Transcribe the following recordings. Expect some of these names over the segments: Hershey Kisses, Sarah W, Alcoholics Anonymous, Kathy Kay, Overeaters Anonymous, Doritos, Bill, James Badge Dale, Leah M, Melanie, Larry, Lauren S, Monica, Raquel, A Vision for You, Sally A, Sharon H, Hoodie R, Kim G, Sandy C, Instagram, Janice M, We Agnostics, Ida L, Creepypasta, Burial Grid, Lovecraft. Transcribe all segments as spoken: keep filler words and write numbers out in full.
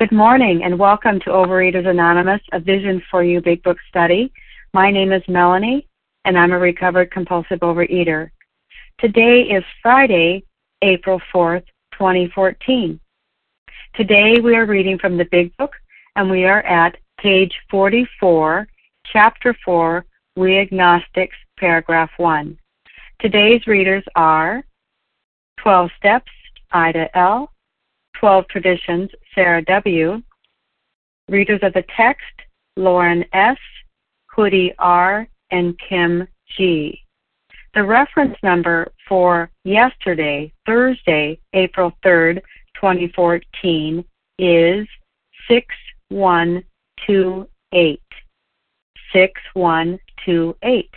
Good morning and welcome to Overeaters Anonymous, A Vision for You Big Book Study. My name is Melanie and I'm a recovered compulsive overeater. Today is Friday, April fourth, twenty fourteen. Today we are reading from the Big Book and we are at page forty-four, chapter four, We Agnostics, paragraph one. Today's readers are twelve Steps, Ida L, twelve Traditions, Sarah W. Readers of the text, Lauren S, Hoodie R, and Kim G. The reference number for yesterday, Thursday, April third, twenty fourteen, is six one two eight. six one two eight.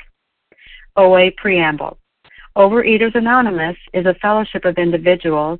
O A Preamble. Overeaters Anonymous is a fellowship of individuals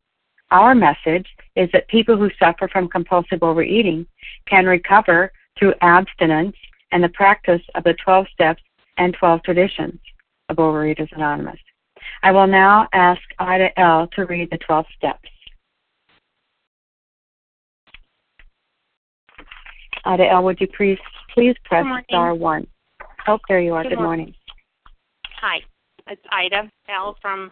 our message is that people who suffer from compulsive overeating can recover through abstinence and the practice of the twelve steps and twelve traditions of Overeaters Anonymous. I will now ask Ida L. to read the twelve steps. Ida L., would you please please press star one? Oh, there you are. Good, Good morning. morning. Hi, it's Ida L. from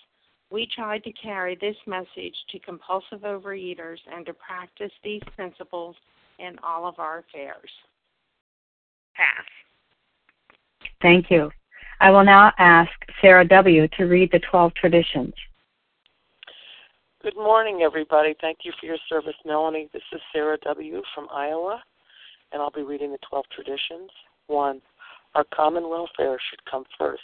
we tried to carry this message to compulsive overeaters and to practice these principles in all of our affairs. Pass. Thank you. I will now ask Sarah W. to read the twelve traditions. Good morning, everybody. Thank you for your service, Melanie. This is Sarah W. from Iowa, and I'll be reading the twelve traditions. One, our common welfare should come first.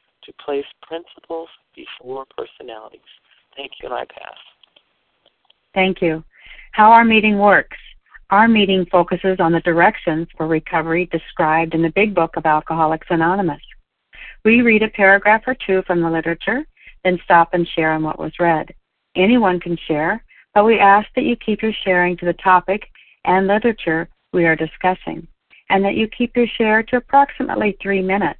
to place principles before personalities. Thank you, and I pass. Thank you. How our meeting works. Our meeting focuses on the directions for recovery described in the Big Book of Alcoholics Anonymous. We read a paragraph or two from the literature, then stop and share on what was read. Anyone can share, but we ask that you keep your sharing to the topic and literature we are discussing, and that you keep your share to approximately three minutes.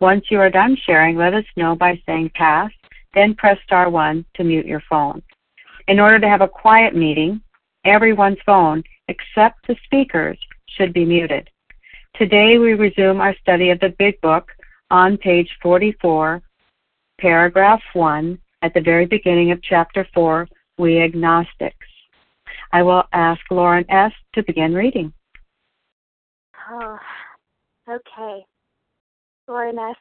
Once you are done sharing, let us know by saying pass, then press star one to mute your phone. In order to have a quiet meeting, everyone's phone, except the speakers, should be muted. Today we resume our study of the Big Book on page forty-four, paragraph one, at the very beginning of chapter four, We Agnostics. I will ask Lauren S. to begin reading. Oh, okay. Lauren S.,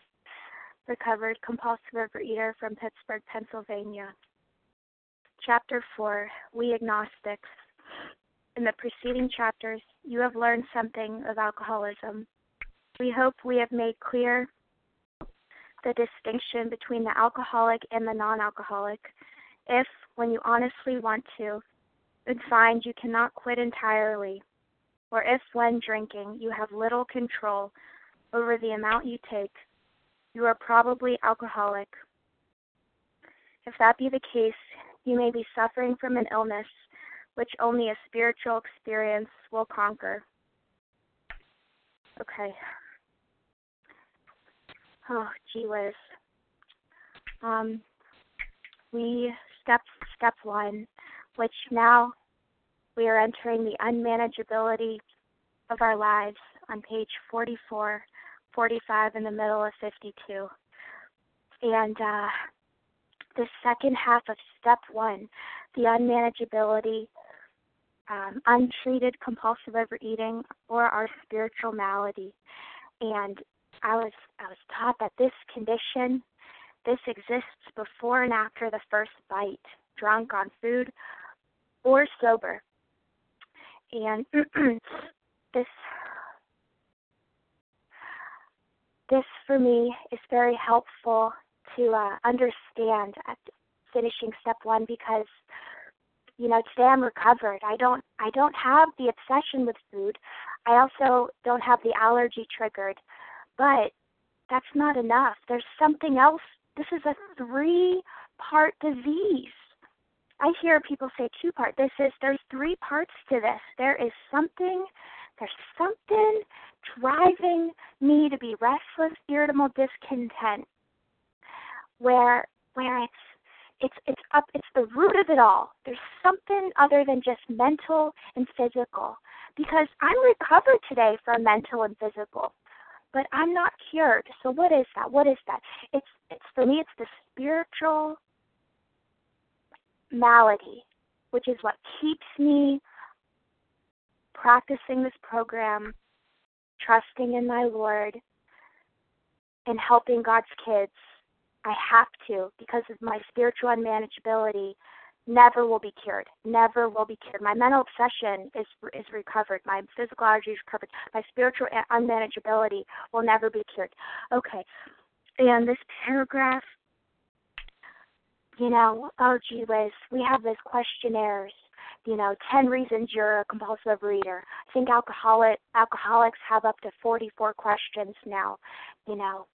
recovered compulsive overeater from Pittsburgh, Pennsylvania. Chapter four, We Agnostics. In the preceding chapters, you have learned something of alcoholism. We hope we have made clear the distinction between the alcoholic and the non-alcoholic. If, when you honestly want to, and find you cannot quit entirely, or if, when drinking, you have little control over the amount you take, you are probably alcoholic. If that be the case, you may be suffering from an illness which only a spiritual experience will conquer. Okay. Oh, gee whiz. Um, we, step, step one, which now we are entering the unmanageability of our lives on page forty-four, forty-five, in the middle of fifty-two. And uh, the second half of step one, the unmanageability, um, untreated compulsive overeating, or our spiritual malady. And I was I was taught that this condition, this exists before and after the first bite, drunk on food or sober. And this, this for me is very helpful to uh, understand at finishing step one, because, you know, today I'm recovered. I don't, I don't have the obsession with food. I also don't have the allergy triggered, but that's not enough. There's something else. This is a three-part disease. I hear people say two-part. This is, there's three parts to this. There is something, there's something driving me to be restless, irritable, discontent, where where it's it's it's up, it's the root of it all. There's something other than just mental and physical, because I'm recovered today from mental and physical, but I'm not cured. So what is that? What is that? It's it's for me, it's the spiritual malady, which is what keeps me practicing this program, trusting in my Lord, and helping God's kids. I have to, because of my spiritual unmanageability never will be cured. Never will be cured. My mental obsession is is recovered. My physical allergy is recovered. My spiritual unmanageability will never be cured. Okay. And this paragraph, you know, oh, gee whiz, we have these questionnaires, you know, ten reasons you're a compulsive reader. I think alcoholic alcoholics have up to forty-four questions now, you know.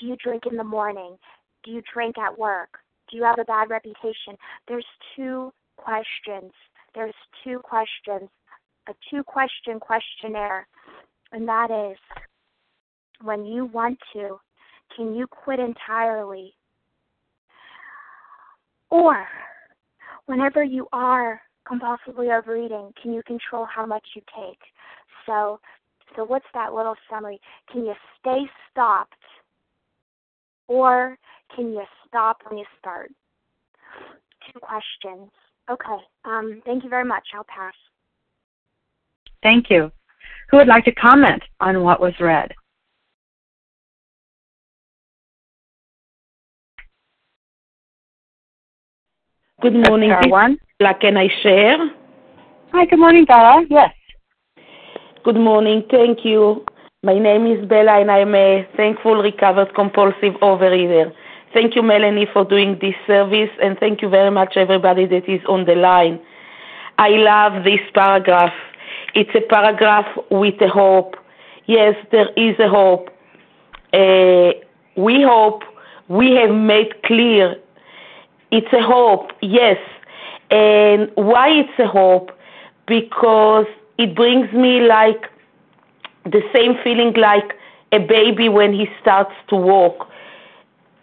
Do you drink in the morning? Do you drink at work? Do you have a bad reputation? There's two questions. There's two questions, a two-question questionnaire, and that is, when you want to, can you quit entirely? Or, whenever you are compulsively overeating, can you control how much you take? So, so what's that little summary? Can you stay stopped? Or can you stop when you start? Two questions. Okay. Um, thank you very much. I'll pass. Thank you. Who would like to comment on what was read? Good morning, everyone. Bella, can I share? Hi, good morning, Bella. Yes. Good morning. Thank you. My name is Bella, and I'm a thankful recovered compulsive overeater. Thank you, Melanie, for doing this service, and thank you very much, everybody that is on the line. I love this paragraph. It's a paragraph with a hope. Yes, there is a hope. Uh, we hope we have made clear. It's a hope, yes. And why it's a hope? Because it brings me like the same feeling like a baby when he starts to walk.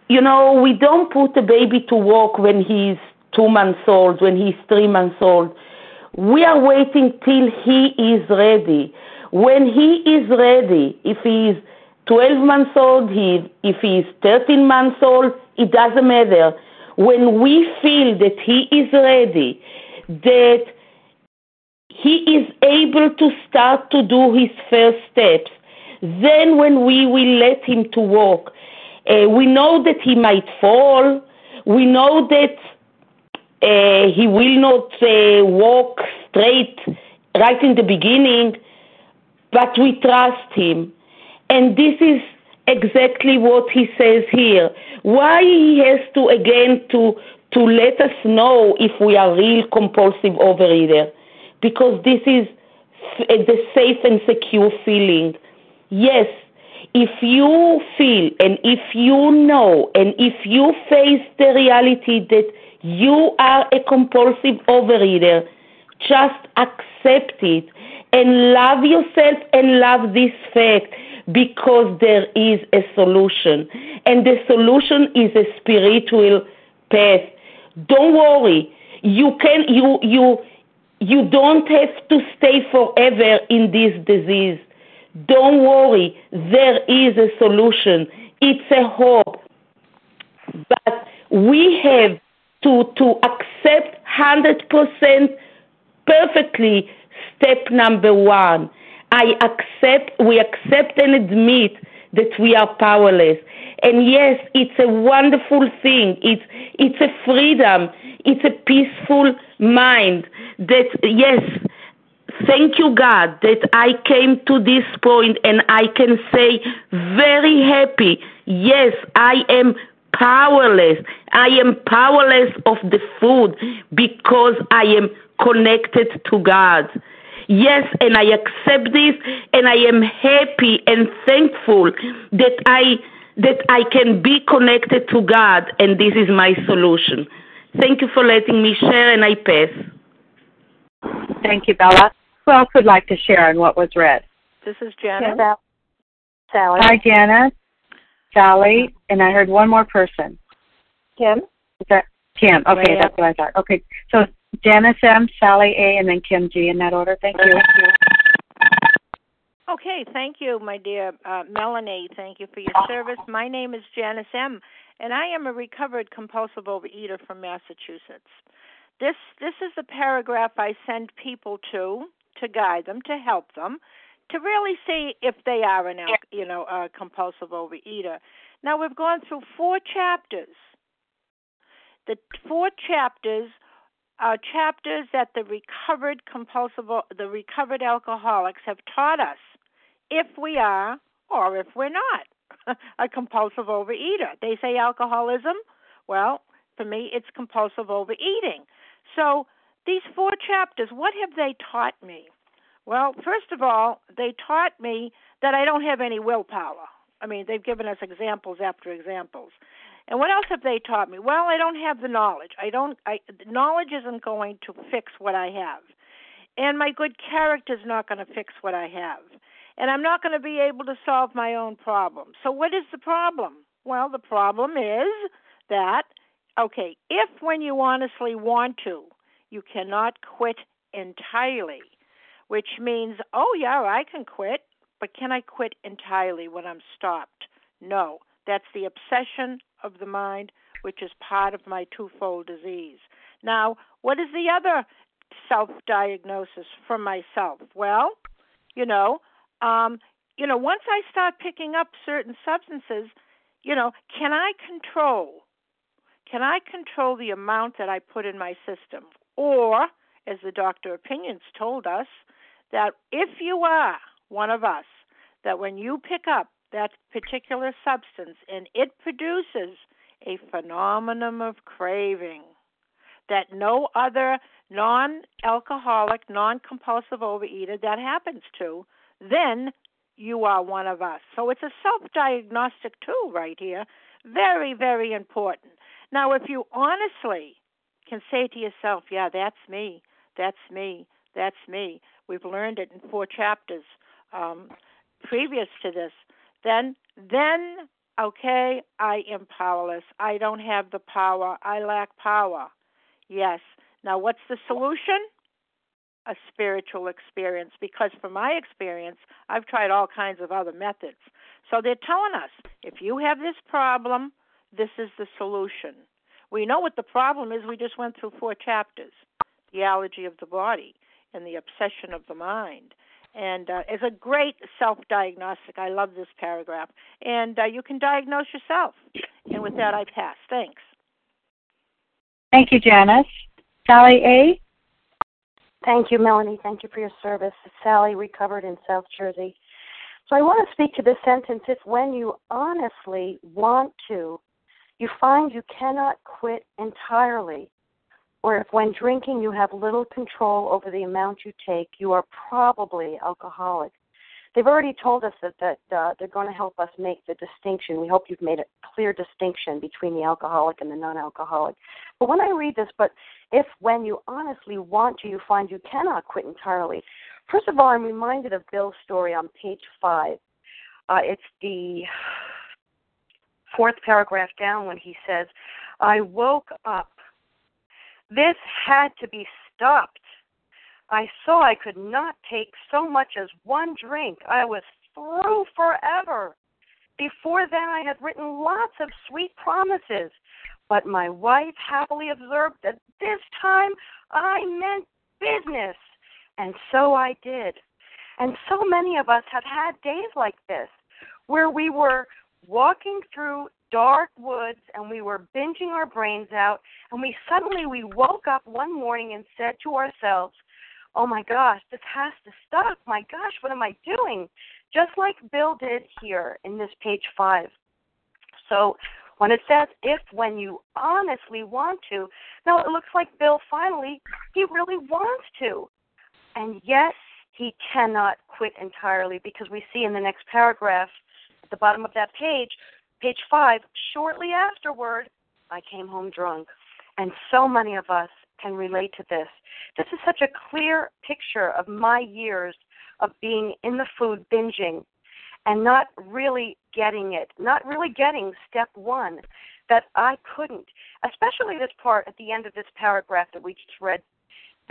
You know, we don't put a baby to walk when he's two months old, when he's three months old. We are waiting till he is ready. When he is ready, if he is twelve months old, he, if he is thirteen months old, it doesn't matter. When we feel that he is ready, that he is able to start to do his first steps. Then when we will let him to walk, uh, we know that he might fall. We know that uh, he will not uh, walk straight right in the beginning, but we trust him. And this is exactly what he says here. Why he has to, again, to, to let us know if we are real compulsive overeater. Because this is the safe and secure feeling. Yes, if you feel and if you know and if you face the reality that you are a compulsive overeater, just accept it and love yourself and love this fact, because there is a solution. And the solution is a spiritual path. Don't worry. You can, you, you, You don't have to stay forever in this disease. Don't worry, there is a solution. It's a hope. But we have to, to accept one hundred percent perfectly step number one. I accept, we accept and admit that we are powerless. And yes, it's a wonderful thing. It's it's a freedom. It's a peaceful mind that, yes, thank you, God, that I came to this point and I can say very happy, yes, I am powerless. I am powerless of the food because I am connected to God. Yes, and I accept this, and I am happy and thankful that I that I can be connected to God, and this is my solution. Thank you for letting me share, and I pass. Thank you, Bella. Who else would like to share on what was read? This is Janice. Yes. Sally. Hi, Janice. Sally, and I heard one more person. Kim. Is that Kim? Okay, that's what I thought. Okay, so Janice M, Sally A, and then Kim G in that order. Thank you. Okay, thank you, my dear uh, Melanie. Thank you for your service. My name is Janice M, and I am a recovered compulsive overeater from Massachusetts. This this is the paragraph I send people to to guide them, to help them, to really see if they are an, you know, a compulsive overeater. Now, we've gone through four chapters. The four chapters are chapters that the recovered compulsive, the recovered alcoholics have taught us if we are or if we're not a compulsive overeater. They say alcoholism. Well, for me, it's compulsive overeating. So these four chapters, what have they taught me? Well, first of all, they taught me that I don't have any willpower. I mean, they've given us examples after examples. And what else have they taught me? Well, I don't have the knowledge. I don't. I, knowledge isn't going to fix what I have. And my good character is not going to fix what I have. And I'm not going to be able to solve my own problem. So what is the problem? Well, the problem is that, okay, if when you honestly want to, you cannot quit entirely, which means, oh, yeah, I can quit, but can I quit entirely when I'm stopped? No. That's the obsession of the mind, which is part of my twofold disease. Now, what is the other self-diagnosis from myself? Well, you know, um, you know, once I start picking up certain substances, you know, can I control? Can I control the amount that I put in my system? Or, as the Doctor Opinions told us, that if you are one of us, that when you pick up that particular substance, and it produces a phenomenon of craving that no other non-alcoholic, non-compulsive overeater that happens to, then you are one of us. So it's a self-diagnostic tool right here. Very, very important. Now, if you honestly can say to yourself, yeah, that's me, that's me, that's me. We've learned it in four chapters um, previous to this. Then, then, okay, I am powerless. I don't have the power. I lack power. Yes. Now, what's the solution? A spiritual experience, because from my experience, I've tried all kinds of other methods. So they're telling us, if you have this problem, this is the solution. We know what the problem is. We just went through four chapters, the allergy of the body and the obsession of the mind. And uh, it's a great self-diagnostic. I love this paragraph. And uh, you can diagnose yourself. And with that, I pass. Thanks. Thank you, Janice. Sally A. Thank you, Melanie. Thank you for your service. Sally, recovered in South Jersey. So I want to speak to this sentence. If when you honestly want to, you find you cannot quit entirely, or if when drinking you have little control over the amount you take, you are probably alcoholic. They've already told us that, that uh, they're going to help us make the distinction. We hope you've made a clear distinction between the alcoholic and the non-alcoholic. But when I read this, but if when you honestly want to, you find you cannot quit entirely. First of all, I'm reminded of Bill's story on page five. Uh, it's the fourth paragraph down when he says, I woke up. This had to be stopped. I saw I could not take so much as one drink. I was through forever. Before then, I had written lots of sweet promises, but my wife happily observed that this time I meant business, and so I did. And so many of us have had days like this, where we were walking through dark woods, and we were binging our brains out, and we suddenly we woke up one morning and said to ourselves, oh, my gosh, this has to stop. My gosh, what am I doing? Just like Bill did here in this page five. So when it says, if when you honestly want to, now it looks like Bill finally, he really wants to. And yes, he cannot quit entirely because we see in the next paragraph at the bottom of that page, page five, shortly afterward, I came home drunk. And so many of us can relate to this. This is such a clear picture of my years of being in the food binging and not really getting it, not really getting step one, that I couldn't, especially this part at the end of this paragraph that we just read,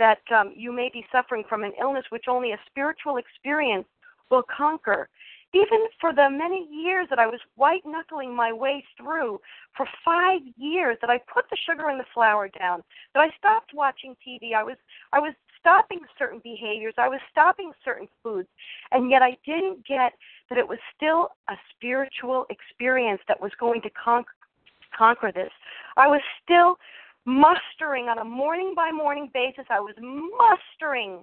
that um, you may be suffering from an illness which only a spiritual experience will conquer. Even for the many years that I was white-knuckling my way through, for five years that I put the sugar and the flour down, that I stopped watching T V, I was I was stopping certain behaviors. I was stopping certain foods. And yet I didn't get that it was still a spiritual experience that was going to con- conquer this. I was still mustering on a morning-by-morning basis. I was mustering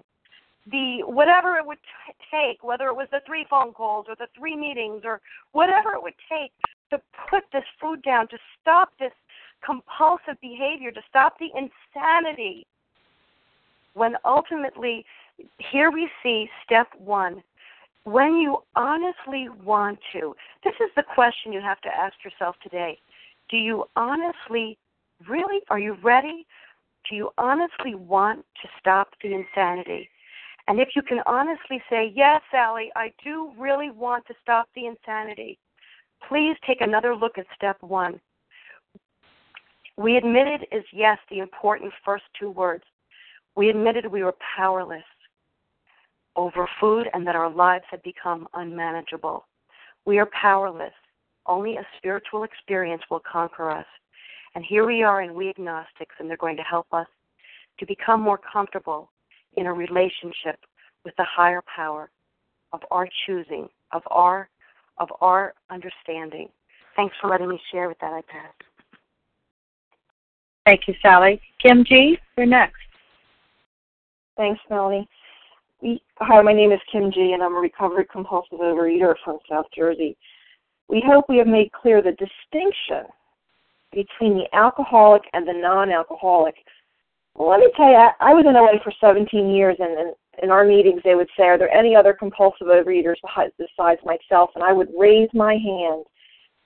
the whatever it would t- take, whether it was the three phone calls or the three meetings or whatever it would take to put this food down, to stop this compulsive behavior, to stop the insanity, when ultimately here we see step one. When you honestly want to, this is the question you have to ask yourself today. Do you honestly, really, are you ready? Do you honestly want to stop the insanity? And if you can honestly say, yes, Sally, I do really want to stop the insanity, please take another look at step one. We admitted is, yes, the important first two words. We admitted we were powerless over food and that our lives had become unmanageable. We are powerless. Only a spiritual experience will conquer us. And here we are in We Agnostics, and they're going to help us to become more comfortable in a relationship with the higher power of our choosing, of our of our understanding. Thanks for letting me share with that. I pass. Thank you, Sally. Kim G, you're next. Thanks, Melanie. Hi, my name is Kim G, and I'm a recovered compulsive overeater from South Jersey. We hope we have made clear the distinction between the alcoholic and the non-alcoholic. Well, let me tell you, I, I was in O A for seventeen years, and, and in our meetings they would say, are there any other compulsive overeaters besides myself? And I would raise my hand.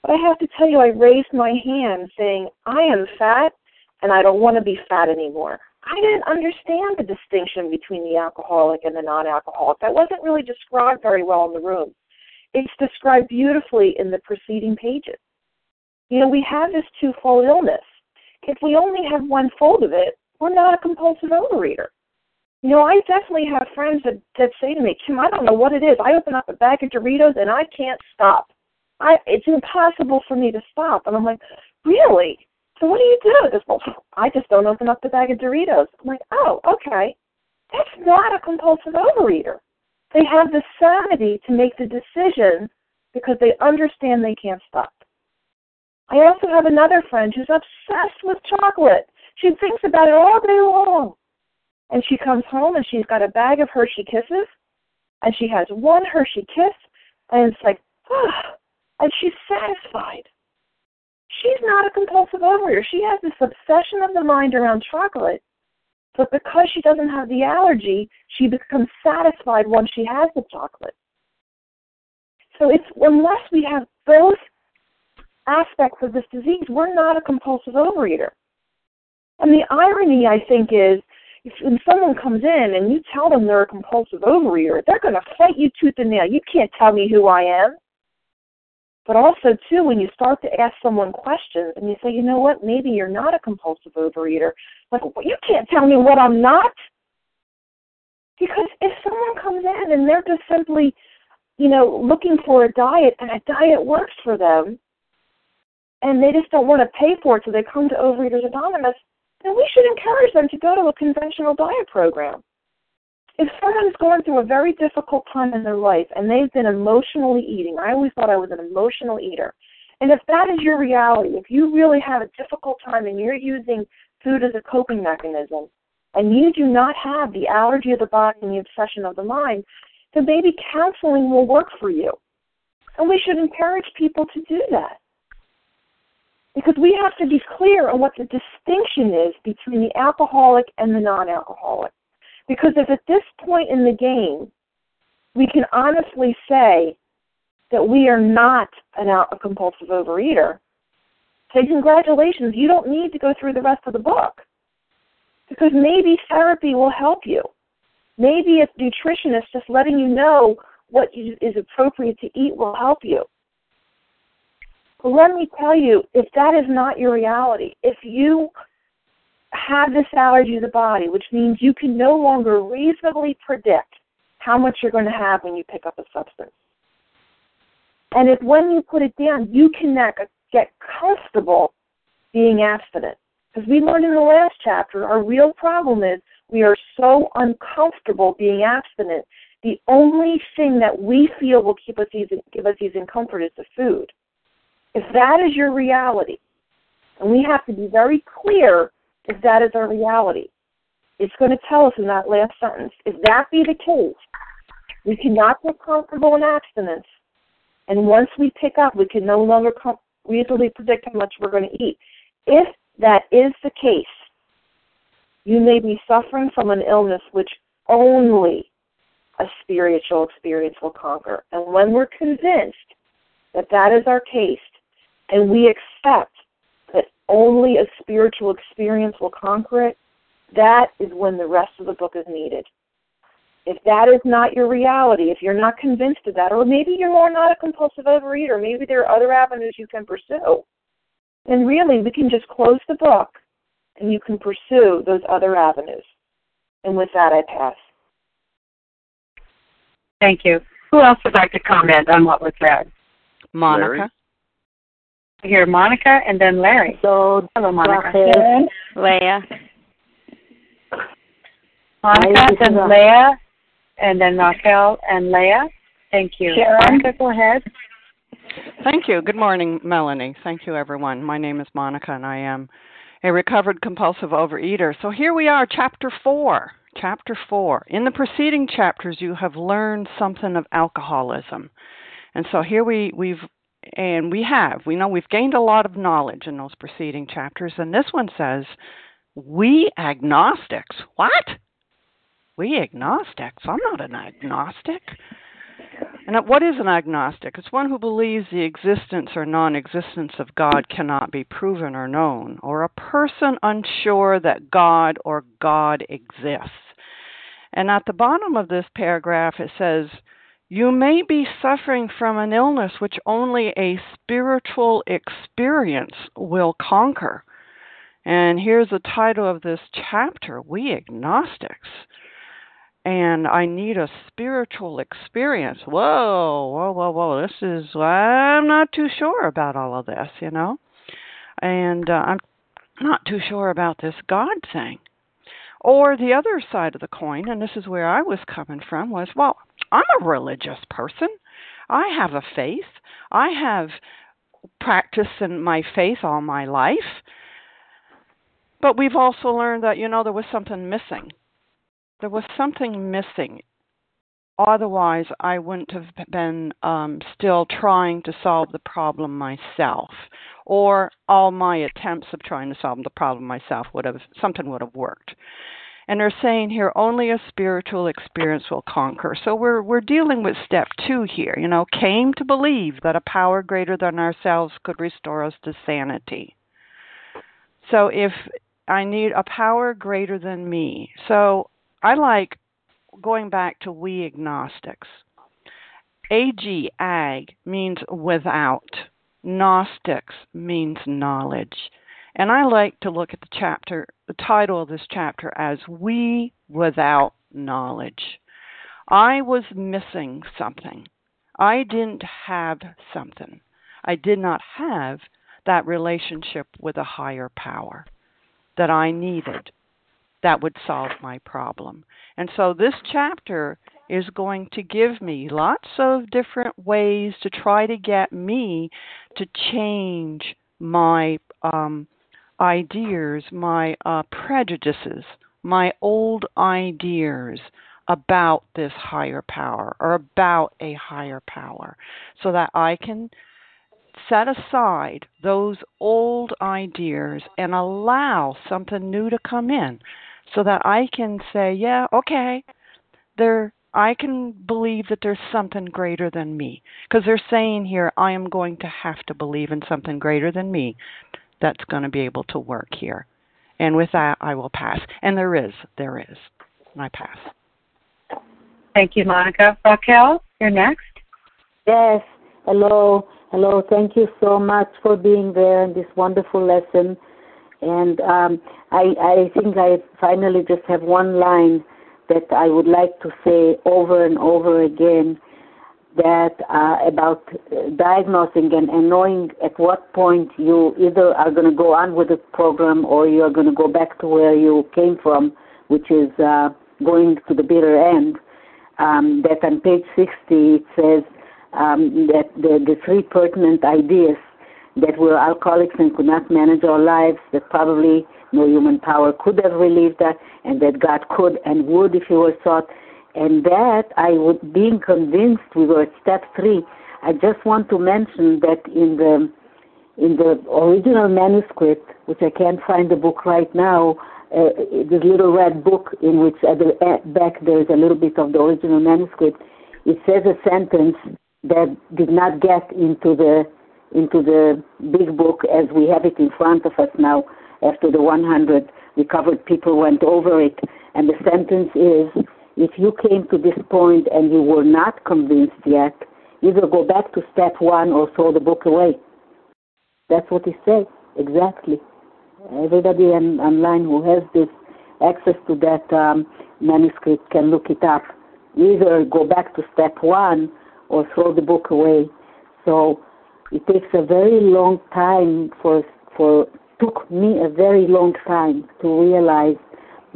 But I have to tell you, I raised my hand saying, I am fat, and I don't want to be fat anymore. I didn't understand the distinction between the alcoholic and the non-alcoholic. That wasn't really described very well in the room. It's described beautifully in the preceding pages. You know, we have this twofold illness. If we only have one fold of it, we're not a compulsive overeater. You know, I definitely have friends that, that say to me, Kim, I don't know what it is. I open up a bag of Doritos and I can't stop. I, it's impossible for me to stop. And I'm like, really? So what do you do? This, well, I just don't open up the bag of Doritos. I'm like, oh, okay. That's not a compulsive overeater. They have the sanity to make the decision because they understand they can't stop. I also have another friend who's obsessed with chocolate. She thinks about it all day long. And she comes home and she's got a bag of Hershey Kisses, and she has one Hershey Kiss, and it's like, oh, and she's satisfied. She's not a compulsive overeater. She has this obsession of the mind around chocolate, but because she doesn't have the allergy, she becomes satisfied once she has the chocolate. So it's unless we have both aspects of this disease, we're not a compulsive overeater. And the irony, I think, is if when someone comes in and you tell them they're a compulsive overeater, they're going to fight you tooth and nail. You can't tell me who I am. But also, too, when you start to ask someone questions and you say, you know what, maybe you're not a compulsive overeater, like, well, you can't tell me what I'm not. Because if someone comes in and they're just simply, you know, looking for a diet and a diet works for them and they just don't want to pay for it so they come to Overeaters Anonymous, then we should encourage them to go to a conventional diet program. If someone's going through a very difficult time in their life and they've been emotionally eating, I always thought I was an emotional eater, and if that is your reality, if you really have a difficult time and you're using food as a coping mechanism and you do not have the allergy of the body and the obsession of the mind, then maybe counseling will work for you. And we should encourage people to do that. Because we have to be clear on what the distinction is between the alcoholic and the non-alcoholic. Because if at this point in the game, we can honestly say that we are not an al- a compulsive overeater, say congratulations, you don't need to go through the rest of the book. Because maybe therapy will help you. Maybe a nutritionist just letting you know what you, is appropriate to eat will help you. But let me tell you, if that is not your reality, if you have this allergy of the body, which means you can no longer reasonably predict how much you're going to have when you pick up a substance. And if when you put it down, you cannot get comfortable being abstinent. Because we learned in the last chapter, our real problem is We are so uncomfortable being abstinent. The only thing that we feel will keep us easy, give us ease and comfort is the food. If that is your reality, and we have to be very clear if that is our reality, it's going to tell us in that last sentence. If that be the case, we cannot get comfortable in abstinence, and once we pick up, we can no longer com- reasonably predict how much we're going to eat. If that is the case, you may be suffering from an illness which only a spiritual experience will conquer. And when we're convinced that that is our case, and we accept that only a spiritual experience will conquer it, that is when the rest of the book is needed. If that is not your reality, if you're not convinced of that, or maybe you're not a compulsive overeater, maybe there are other avenues you can pursue, then really we can just close the book and you can pursue those other avenues. And with that, I pass. Thank you. Who else would like to comment on what was said? Monica. Larry. I hear Monica and then Larry. So, hello, Monica. Leah. Monica and Leah. Leah, and then Raquel and Leah. Thank you. Sharon, Monica, go ahead. Thank you. Good morning, Melanie. Thank you, everyone. My name is Monica, and I am a recovered compulsive overeater. So here we are, Chapter four. Chapter four. In the preceding chapters, you have learned something of alcoholism. And so here we, we've, and we have, we know we've gained a lot of knowledge in those preceding chapters. And this one says, we agnostics. What? We agnostics? I'm not an agnostic. And what is an agnostic? It's one who believes the existence or non-existence of God cannot be proven or known, or a person unsure that God or God exists. And at the bottom of this paragraph, it says, you may be suffering from an illness which only a spiritual experience will conquer. And here's the title of this chapter, We Agnostics. And I need a spiritual experience. Whoa, whoa, whoa, whoa. This is, I'm not too sure about all of this, you know. And uh, I'm not too sure about this God thing. Or the other side of the coin, and this is where I was coming from, was, well, I'm a religious person. I have a faith. I have practiced in my faith all my life. But we've also learned that, you know, there was something missing. There was something missing. Otherwise, I wouldn't have been um, still trying to solve the problem myself, or all my attempts of trying to solve the problem myself would have, something would have worked. And they're saying here, only a spiritual experience will conquer. So we're we're dealing with step two here. You know, came to believe that a power greater than ourselves could restore us to sanity. So if I need a power greater than me, so I like going back to we agnostics. A G, ag, means without. Gnostics means knowledge. And I like to look at the chapter, the title of this chapter as We Without Knowledge. I was missing something. I didn't have something. I did not have that relationship with a higher power that I needed. That would solve my problem. And so this chapter is going to give me lots of different ways to try to get me to change my um, ideas, my uh, prejudices, my old ideas about this higher power or about a higher power, so that I can set aside those old ideas and allow something new to come in. So that I can say, yeah, okay, there. I can believe that there's something greater than me. Because they're saying here, I am going to have to believe in something greater than me that's going to be able to work here. And with that, I will pass. And there is, there is. And I pass. Thank you, Monica. Raquel, you're next. Yes. Hello. Hello. Thank you so much for being there in this wonderful lesson. And um, I, I think I finally just have one line that I would like to say over and over again, that uh, about diagnosing and, and knowing at what point you either are going to go on with the program or you are going to go back to where you came from, which is uh, going to the bitter end, um, that on page sixty it says um, that the, the three pertinent ideas that we're alcoholics and could not manage our lives, that probably no human power could have relieved that, and that God could and would if he were sought, and that I would, being convinced we were at step three. I just want to mention that in the in the original manuscript, which I can't find the book right now, uh, this little red book in which at the back there is a little bit of the original manuscript, it says a sentence that did not get into the into the big book as we have it in front of us now. After the one hundred recovered people went over it, and the sentence is, if you came to this point and you were not convinced yet, either go back to step one or throw the book away. That's what he said, exactly. Everybody on, online who has this access to that um, manuscript can look it up. Either go back to step one or throw the book away. So it takes a very long time for for. took me a very long time to realize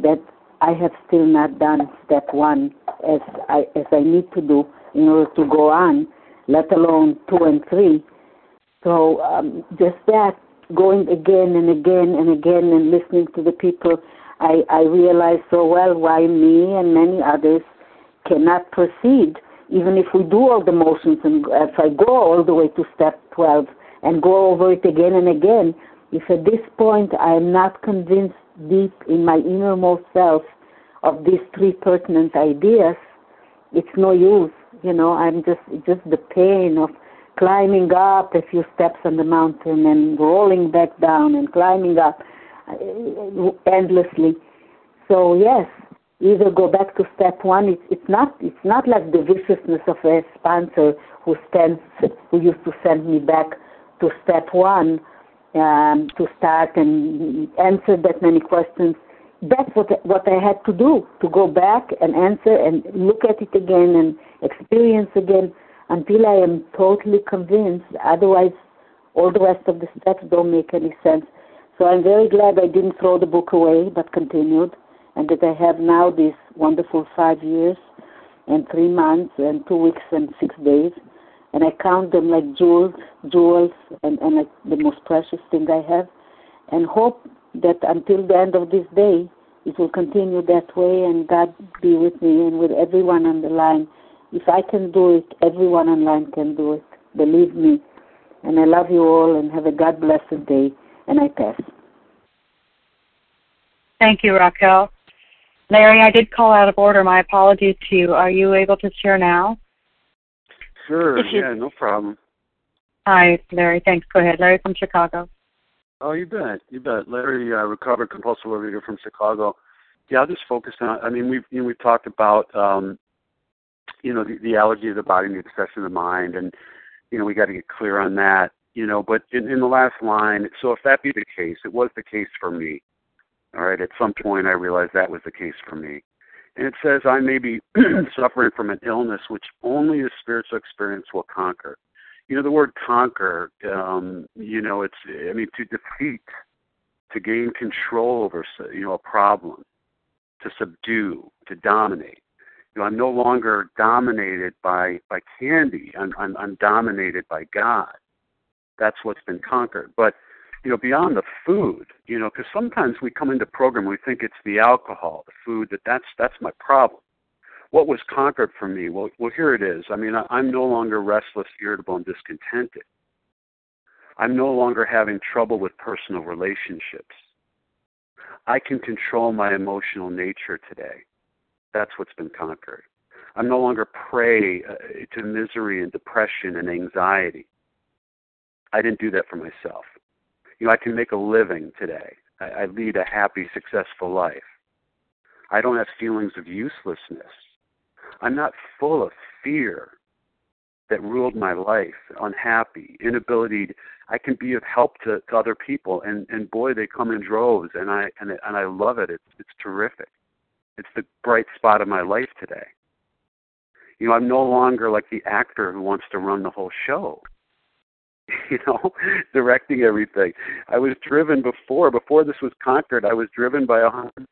that I have still not done step one as I as I need to do in order to go on, let alone two and three. So um, just that, going again and again and again and listening to the people, I, I realized so well why me and many others cannot proceed, even if we do all the motions and if I go all the way to step twelve and go over it again and again. If at this point I am not convinced deep in my innermost self of these three pertinent ideas, it's no use. You know, I'm just just the pain of climbing up a few steps on the mountain and rolling back down and climbing up endlessly. So yes, either go back to step one. It's it's not it's not like the viciousness of a sponsor who stands who used to send me back to step one. Um, to start and answer that many questions. That's what what I had to do, to go back and answer and look at it again and experience again until I am totally convinced. Otherwise, all the rest of the steps don't make any sense. So I'm very glad I didn't throw the book away but continued, and that I have now these wonderful five years and three months and two weeks and six days. And I count them like jewels, jewels, and, and like the most precious thing I have, and hope that until the end of this day, it will continue that way, and God be with me and with everyone on the line. If I can do it, everyone online can do it. Believe me. And I love you all, and have a God-blessed day, and I pass. Thank you, Raquel. Larry, I did call out of order. My apologies to you. Are you able to share now? Sure, yeah, no problem. Hi, Larry, thanks. Go ahead. Larry from Chicago. Oh, you bet, you bet. Larry, uh, recovered compulsive overeater from Chicago. Yeah, I'll just focus on, I mean, we've you know, we've talked about, um, you know, the, the allergy of the body and the obsession of the mind, and, you know, we got to get clear on that, you know, but in, in the last line, so if that be the case, it was the case for me, all right? At some point I realized that was the case for me. And it says, I may be suffering from an illness which only a spiritual experience will conquer. You know, the word conquer, um, you know, it's, I mean, to defeat, to gain control over, you know, a problem, to subdue, to dominate. You know, I'm no longer dominated by, by candy. I'm, I'm, I'm dominated by God. That's what's been conquered. But, you know, beyond the food, you know, because sometimes we come into program and we think it's the alcohol, the food, that that's, that's my problem. What was conquered for me? Well, well, here it is. I mean, I, I'm no longer restless, irritable, and discontented. I'm no longer having trouble with personal relationships. I can control my emotional nature today. That's what's been conquered. I'm no longer prey uh, to misery and depression and anxiety. I didn't do that for myself. You know, I can make a living today. I, I lead a happy, successful life. I don't have feelings of uselessness. I'm not full of fear that ruled my life, unhappy, inability. I can be of help to, to other people, and, and boy, they come in droves, and I and, and I love it. It's, it's terrific. It's the bright spot of my life today. You know, I'm no longer like the actor who wants to run the whole show. You know, directing everything. I was driven before, before this was conquered, I was driven by a hundred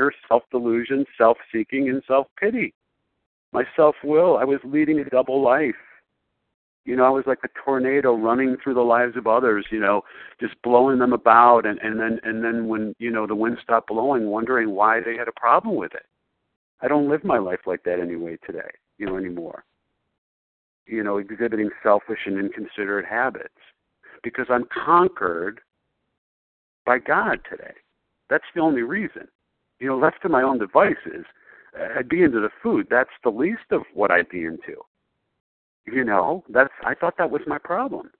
Her self-delusion, self-seeking, and self-pity. My self-will, I was leading a double life. You know, I was like a tornado running through the lives of others, you know, just blowing them about. And, and then and then when, you know, the wind stopped blowing, wondering why they had a problem with it. I don't live my life like that anyway today, you know, anymore. You know, exhibiting selfish and inconsiderate habits. Because I'm conquered by God today. That's the only reason. You know, left to my own devices, I'd be into the food. That's the least of what I'd be into. You know, that's I thought that was my problem.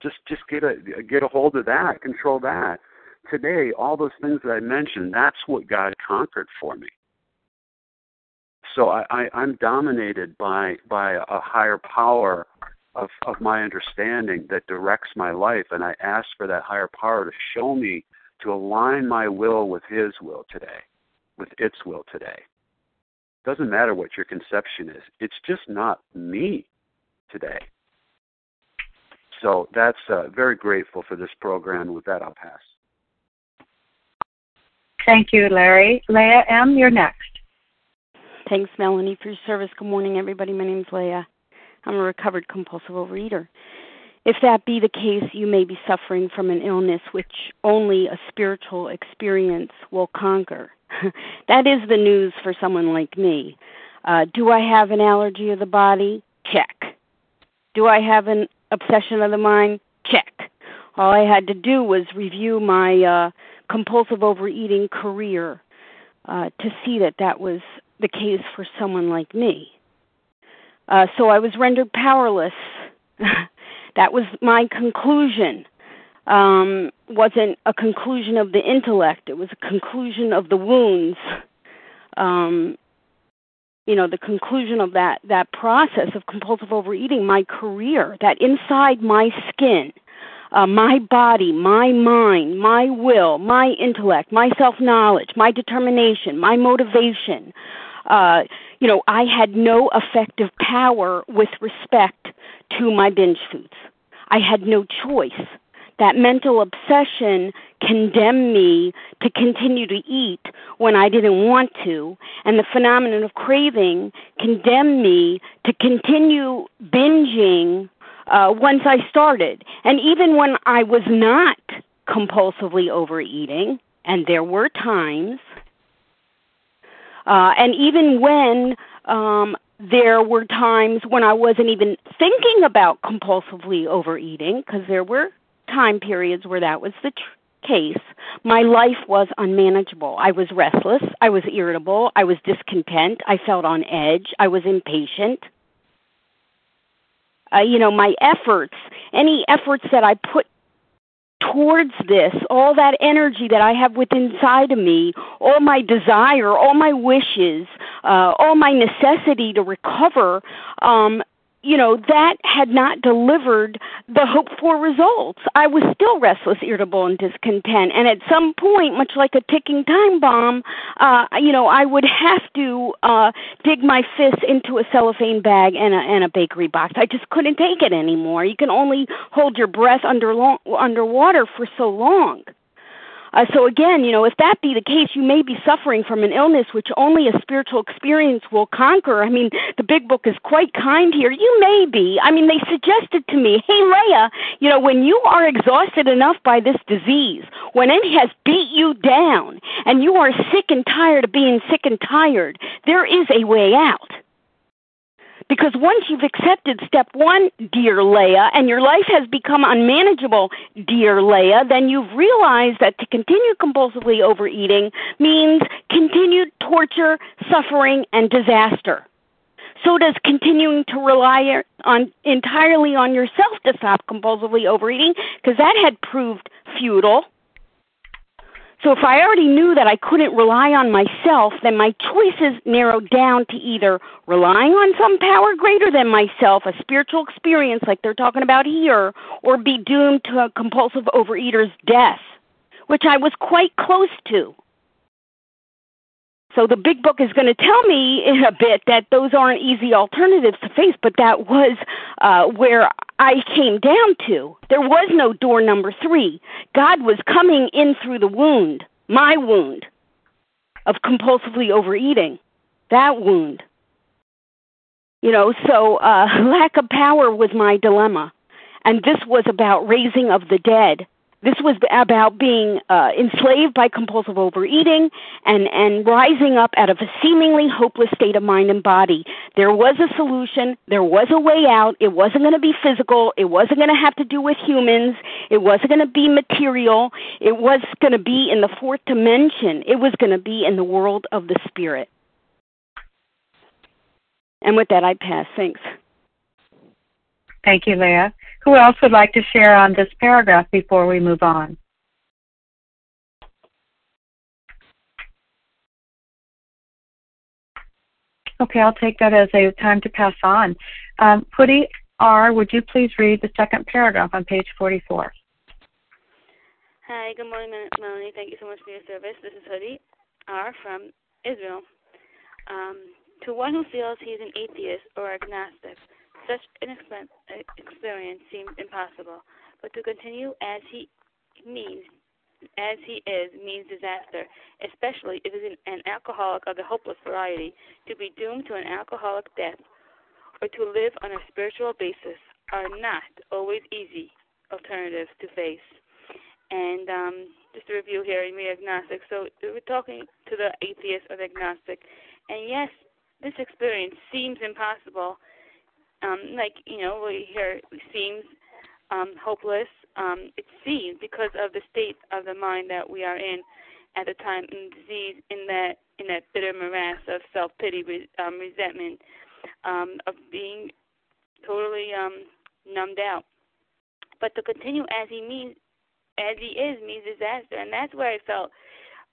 Just just get a get a hold of that, control that. Today, all those things that I mentioned, that's what God conquered for me. So I, I, I'm dominated by by a higher power of, of my understanding that directs my life, and I ask for that higher power to show me, to align my will with his will today, with its will today. Doesn't matter what your conception is. It's just not me today. So that's uh, very grateful for this program. With that, I'll pass. Thank you, Larry. Leah M., you're next. Thanks, Melanie, for your service. Good morning, everybody. My name's Leah. I'm a recovered compulsive overeater. If that be the case, you may be suffering from an illness which only a spiritual experience will conquer. That is the news for someone like me. Uh, do I have an allergy of the body? Check. Do I have an obsession of the mind? Check. All I had to do was review my uh, compulsive overeating career uh, to see that that was the case for someone like me. Uh, so I was rendered powerless. That was my conclusion. Um, wasn't a conclusion of the intellect. It was a conclusion of the wounds. Um, you know, the conclusion of that, that process of compulsive overeating, my career, that inside my skin, uh, my body, my mind, my will, my intellect, my self-knowledge, my determination, my motivation. Uh, you know, I had no effective power with respect to my binge foods. I had no choice. That mental obsession condemned me to continue to eat when I didn't want to, and the phenomenon of craving condemned me to continue binging uh, once I started. And even when I was not compulsively overeating, and there were times, uh, and even when um, there were times when I wasn't even thinking about compulsively overeating, because there were time periods where that was the tr- case, my life was unmanageable. I was restless. I was irritable. I was discontent. I felt on edge. I was impatient. Uh, you know, my efforts, any efforts that I put towards this, all that energy that I have within inside of me, all my desire, all my wishes, uh, all my necessity to recover, um, you know, that had not delivered the hoped-for results. I was still restless, irritable, and discontent. And at some point, much like a ticking time bomb, uh, you know, I would have to uh, dig my fist into a cellophane bag and a, and a bakery box. I just couldn't take it anymore. You can only hold your breath under long, underwater for so long. Uh, so again, you know, if that be the case, you may be suffering from an illness which only a spiritual experience will conquer. I mean, the Big Book is quite kind here. You may be. I mean, they suggested to me, hey, Leah, you know, when you are exhausted enough by this disease, when it has beat you down and you are sick and tired of being sick and tired, there is a way out. Because once you've accepted step one, dear Leah, and your life has become unmanageable, dear Leah, then you've realized that to continue compulsively overeating means continued torture, suffering, and disaster. So does continuing to rely on entirely on yourself to stop compulsively overeating, because that had proved futile. So if I already knew that I couldn't rely on myself, then my choices narrowed down to either relying on some power greater than myself, a spiritual experience like they're talking about here, or be doomed to a compulsive overeater's death, which I was quite close to. So the Big Book is going to tell me in a bit that those aren't easy alternatives to face, but that was uh, where I came down to. There was no door number three. God was coming in through the wound, my wound, of compulsively overeating, that wound. You know, so uh, lack of power was my dilemma. And this was about raising of the dead. This was about being uh, enslaved by compulsive overeating and, and rising up out of a seemingly hopeless state of mind and body. There was a solution. There was a way out. It wasn't going to be physical. It wasn't going to have to do with humans. It wasn't going to be material. It was going to be in the fourth dimension. It was going to be in the world of the spirit. And with that, I pass. Thanks. Thank you, Leah. Who else would like to share on this paragraph before we move on? Okay, I'll take that as a time to pass on. Um, Hoodie R, would you please read the second paragraph on page forty-four? Hi, good morning, Melanie. Thank you so much for your service. This is Hoodie R from Israel. Um, to one who feels he's an atheist or agnostic, such an experience seems impossible, but to continue as he means, as he is, means disaster, especially if it is an alcoholic of the hopeless variety, to be doomed to an alcoholic death or to live on a spiritual basis are not always easy alternatives to face. And um, just a review here in We Agnostics. So we're talking to the atheist or the agnostic, and yes, this experience seems impossible. Um, like, you know, we hear it seems um, hopeless. Um, it seems because of the state of the mind that we are in at the time in disease, in that in that bitter morass of self-pity, um, resentment, um, of being totally um, numbed out. But to continue as he means, as he is means disaster, and that's where I felt,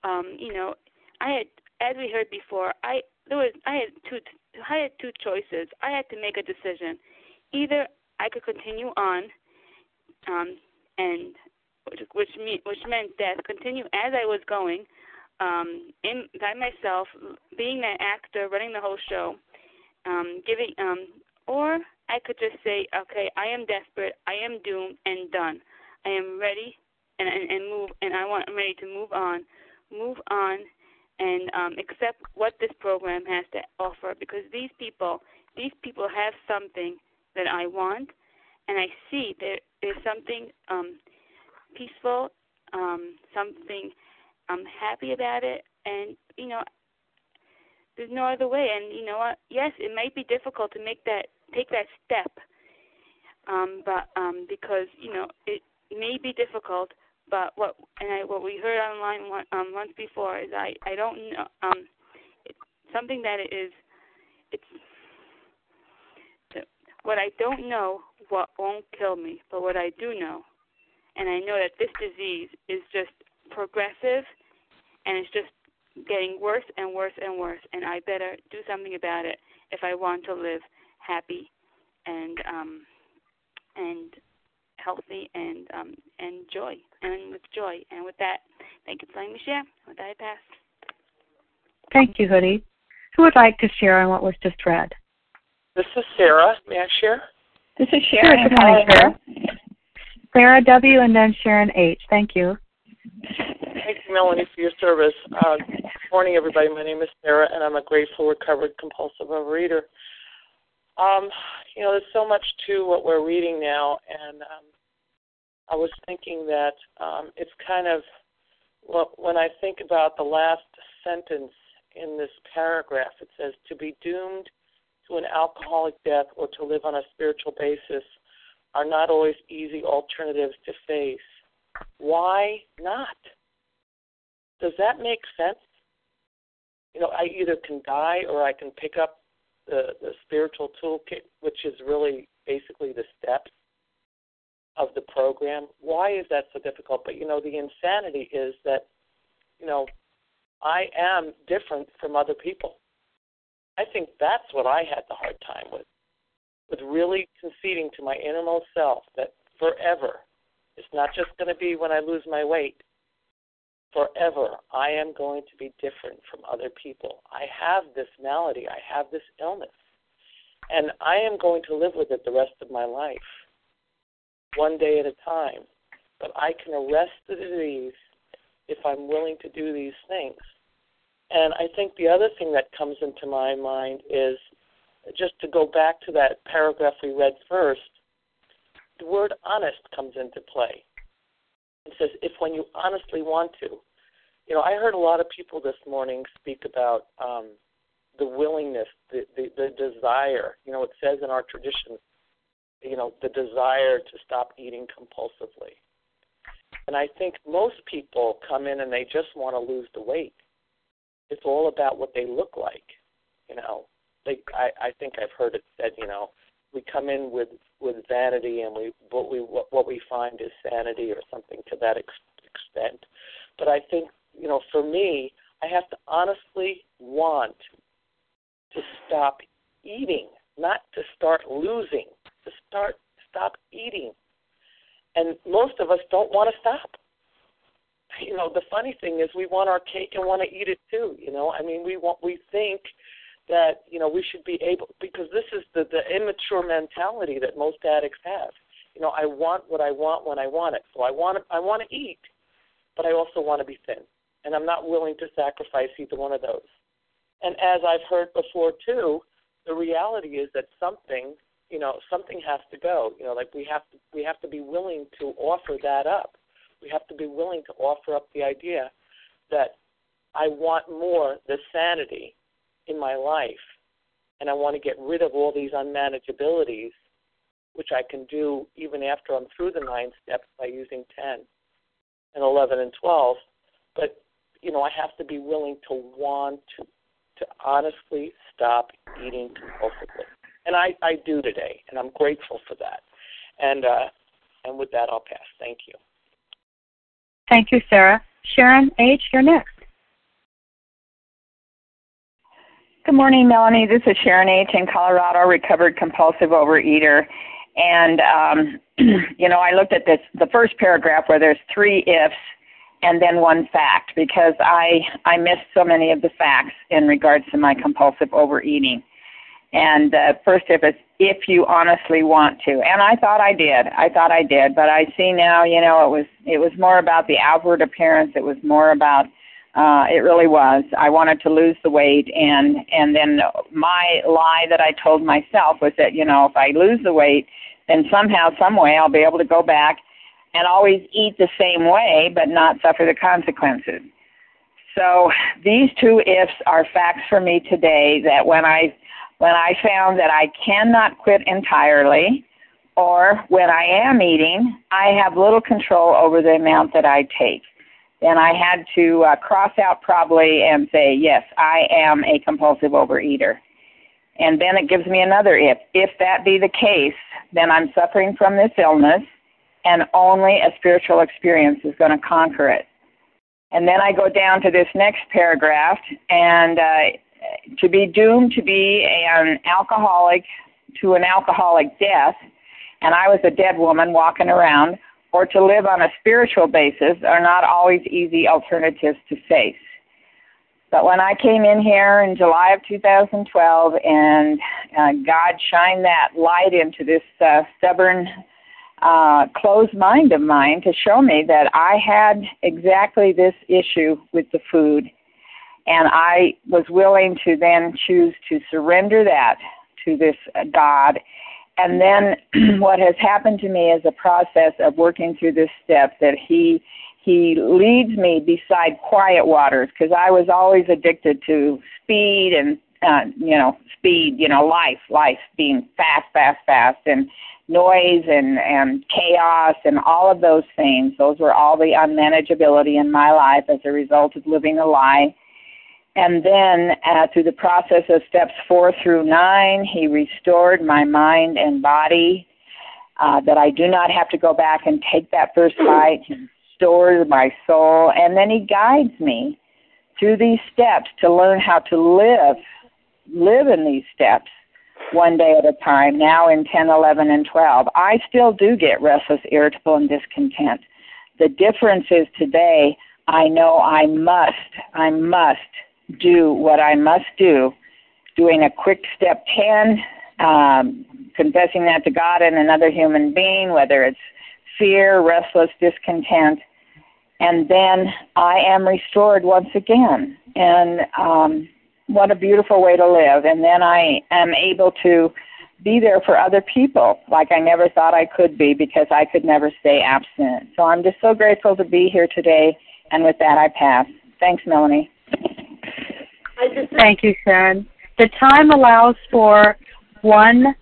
um, you know, I had, as we heard before, I there was I had two. I had two choices. I had to make a decision. Either I could continue on, um, and which which, me, which meant that continue as I was going, um, in by myself, being that actor, running the whole show, um, giving, um, or I could just say, okay, I am desperate, I am doomed and done. I am ready, and and, and move, and I want I'm ready to move on, move on. and um, accept what this program has to offer, because these people these people have something that I want, and I see there there's something um, peaceful, um, something I'm happy about it, and, you know, there's no other way. And, you know what, yes, it might be difficult to make that take that step, um, but um, because, you know, it may be difficult. But what and I, what we heard online one, um, once before is I, I don't know um, it's something that it is it's what I don't know what won't kill me, but what I do know, and I know that this disease is just progressive, and it's just getting worse and worse and worse, and I better do something about it if I want to live happy and um, and healthy and um, and joy and with joy. And with that, thank you for letting me share. With that, I pass. Thank you, Hoodie. Who would like to share on what was just read? This is Sarah. May I share? This is Sharon. Sure, good morning, Sarah. Sarah W. and then Sharon H. Thank you. Thank you, Melanie, for your service. Uh, good morning, everybody. My name is Sarah, and I'm a grateful, recovered, compulsive overeater. Um, you know, there's so much to what we're reading now, and um, I was thinking that um, it's kind of, well, when I think about the last sentence in this paragraph, it says, to be doomed to an alcoholic death or to live on a spiritual basis are not always easy alternatives to face. Why not? Does that make sense? You know, I either can die or I can pick up The, the spiritual toolkit, which is really basically the steps of the program. Why is that so difficult? But, you know, the insanity is that, you know, I am different from other people. I think that's what I had the hard time with, with really conceding to my innermost self that forever, it's not just going to be when I lose my weight. Forever, I am going to be different from other people. I have this malady. I have this illness. And I am going to live with it the rest of my life, one day at a time. But I can arrest the disease if I'm willing to do these things. And I think the other thing that comes into my mind is just to go back to that paragraph we read first, the word honest comes into play. It says, if when you honestly want to. You know, I heard a lot of people this morning speak about um, the willingness, the, the, the desire. You know, it says in our tradition, you know, the desire to stop eating compulsively. And I think most people come in and they just want to lose the weight. It's all about what they look like, you know. They, I, I think I've heard it said, you know, we come in with, with vanity and we what we what, what we find is sanity or something to that ex- extent. But I think, you know, for me, I have to honestly want to stop eating, not to start losing, to start stop eating. And most of us don't want to stop. You know, the funny thing is we want our cake and want to eat it too, you know. I mean, we want, we think that, you know, we should be able, because this is the, the immature mentality that most addicts have. You know, I want what I want when I want it. So I want I want to eat, but I also want to be thin. And I'm not willing to sacrifice either one of those. And as I've heard before, too, the reality is that something, you know, something has to go. You know, like we have to, we have to be willing to offer that up. We have to be willing to offer up the idea that I want more the sanity in my life, and I want to get rid of all these unmanageabilities, which I can do even after I'm through the nine steps by using ten and eleven and twelve. But, you know, I have to be willing to want to, to honestly stop eating compulsively. And I, I do today, and I'm grateful for that. And uh, and with that, I'll pass. Thank you. Thank you, Sarah. Sharon H., you're next. Good morning, Melanie. This is Sharon H. in Colorado, recovered compulsive overeater. And, um, you know, I looked at this, the first paragraph where there's three ifs and then one fact, because I, I missed so many of the facts in regards to my compulsive overeating. And the uh, first tip is, if you honestly want to. And I thought I did. I thought I did. But I see now, you know, it was it was more about the outward appearance. It was more about, uh, it really was. I wanted to lose the weight. And, and then my lie that I told myself was that, you know, if I lose the weight, then somehow, some way, I'll be able to go back and always eat the same way but not suffer the consequences. So these two ifs are facts for me today, that when I... when I found that I cannot quit entirely, or when I am eating, I have little control over the amount that I take. Then I had to uh, cross out probably and say, yes, I am a compulsive overeater. And then it gives me another if. If that be the case, then I'm suffering from this illness, and only a spiritual experience is going to conquer it. And then I go down to this next paragraph, and uh, to be doomed to be an alcoholic, to an alcoholic death, and I was a dead woman walking around, or to live on a spiritual basis are not always easy alternatives to face. But when I came in here in July of two thousand twelve, and uh, God shined that light into this uh, stubborn, uh, closed mind of mine to show me that I had exactly this issue with the food. And I was willing to then choose to surrender that to this God. And then what has happened to me is a process of working through this step that he he leads me beside quiet waters, because I was always addicted to speed and, uh, you know, speed, you know, life, life being fast, fast, fast, and noise and, and chaos and all of those things. Those were all the unmanageability in my life as a result of living a lie. And then uh, through the process of steps four through nine, he restored my mind and body, uh, that I do not have to go back and take that first bite. He restores my soul. And then he guides me through these steps to learn how to live, live in these steps one day at a time, now in ten, eleven, and twelve. I still do get restless, irritable, and discontent. The difference is today I know I must, I must, do what I must do, doing a quick step ten, um, confessing that to God and another human being, whether it's fear, restless, discontent, And then I am restored once again. And um, what a beautiful way to live. And then I am able to be there for other people like I never thought I could be, because I could never stay abstinent. So I'm just so grateful to be here today. And with that, I pass. Thanks, Melanie. Thank you, Sharon. The time allows for one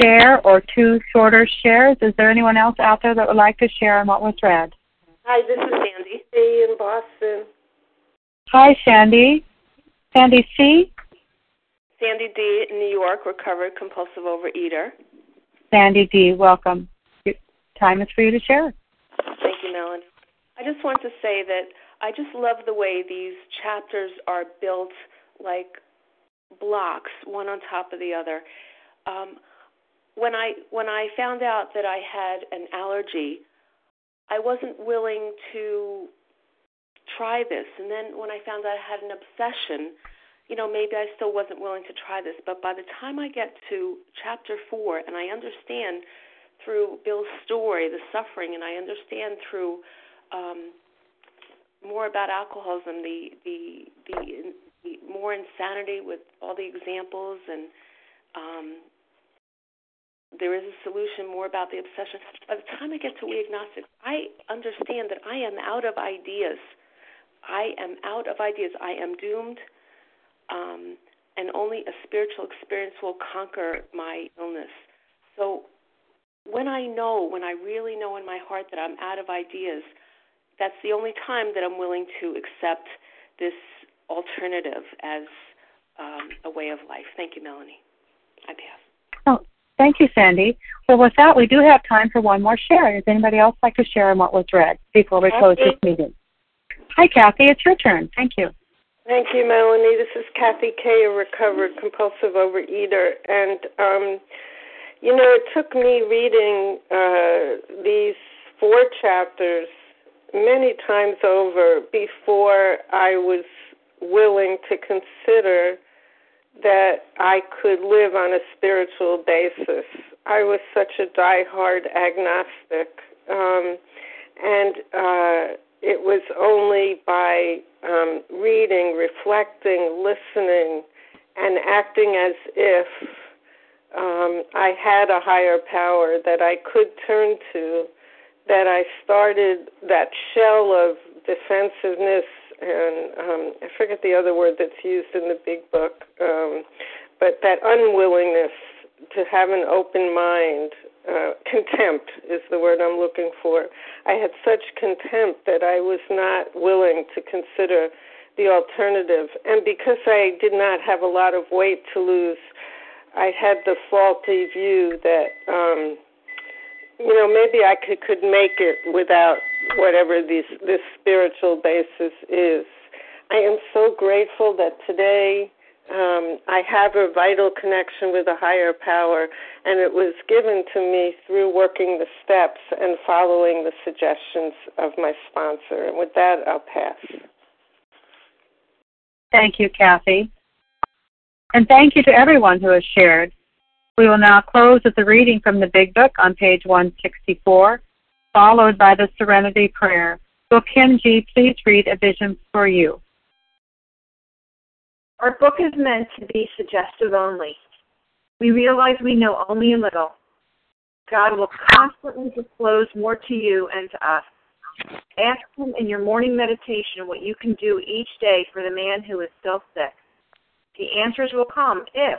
share or two shorter shares. Is there anyone else out there that would like to share on what was read? Hi, this is Sandy C. in Boston. Hi, Sandy. Sandy C. Sandy D. in New York, recovered compulsive overeater. Sandy D., welcome. Your time is for you to share. Thank you, Melanie. I just want to say that I just love the way these chapters are built like blocks, one on top of the other. Um, when I when I found out that I had an allergy, I wasn't willing to try this. And then when I found out I had an obsession, you know, maybe I still wasn't willing to try this. But by the time I get to chapter four, and I understand through Bill's story, the suffering, and I understand through um, more about alcoholism, the, the, the, the more insanity with all the examples, and um, there is a solution, more about the obsession. By the time I get to We Agnostics, I understand that I am out of ideas. I am out of ideas. I am doomed. Um, and only a spiritual experience will conquer my illness. So when I know, when I really know in my heart that I'm out of ideas, that's the only time that I'm willing to accept this alternative as um, a way of life. Thank you, Melanie. I pass. Oh, thank you, Sandy. Well, with that, we do have time for one more share. Does anybody else like to share on what was read before we Kathy. close this meeting? Hi, Kathy. It's your turn. Thank you. Thank you, Melanie. This is Kathy Kay, a recovered compulsive overeater. And, um, you know, it took me reading uh, these four chapters many times over before I was willing to consider that I could live on a spiritual basis. I was such a diehard agnostic. Um, and uh, it was only by um, reading, reflecting, listening, and acting as if um, I had a higher power that I could turn to, that I started that shell of defensiveness and um, I forget the other word that's used in the Big Book, um, but that unwillingness to have an open mind, uh, contempt is the word I'm looking for. I had such contempt that I was not willing to consider the alternative. And because I did not have a lot of weight to lose, I had the faulty view that, um, you know, maybe I could, could make it without whatever this, this spiritual basis is. I am so grateful that today um, I have a vital connection with a higher power, and it was given to me through working the steps and following the suggestions of my sponsor. And with that, I'll pass. Thank you, Kathy. And thank you to everyone who has shared. We will now close with the reading from the Big Book on page one sixty-four, followed by the Serenity Prayer. Will Kim G. please read A Vision for You? Our book is meant to be suggestive only. We realize we know only a little. God will constantly disclose more to you and to us. Ask Him in your morning meditation what you can do each day for the man who is still sick. The answers will come if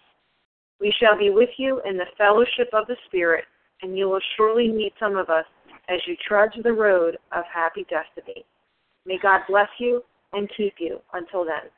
We shall be with you in the fellowship of the Spirit, and you will surely meet some of us as you trudge the road of happy destiny. May God bless you and keep you until then.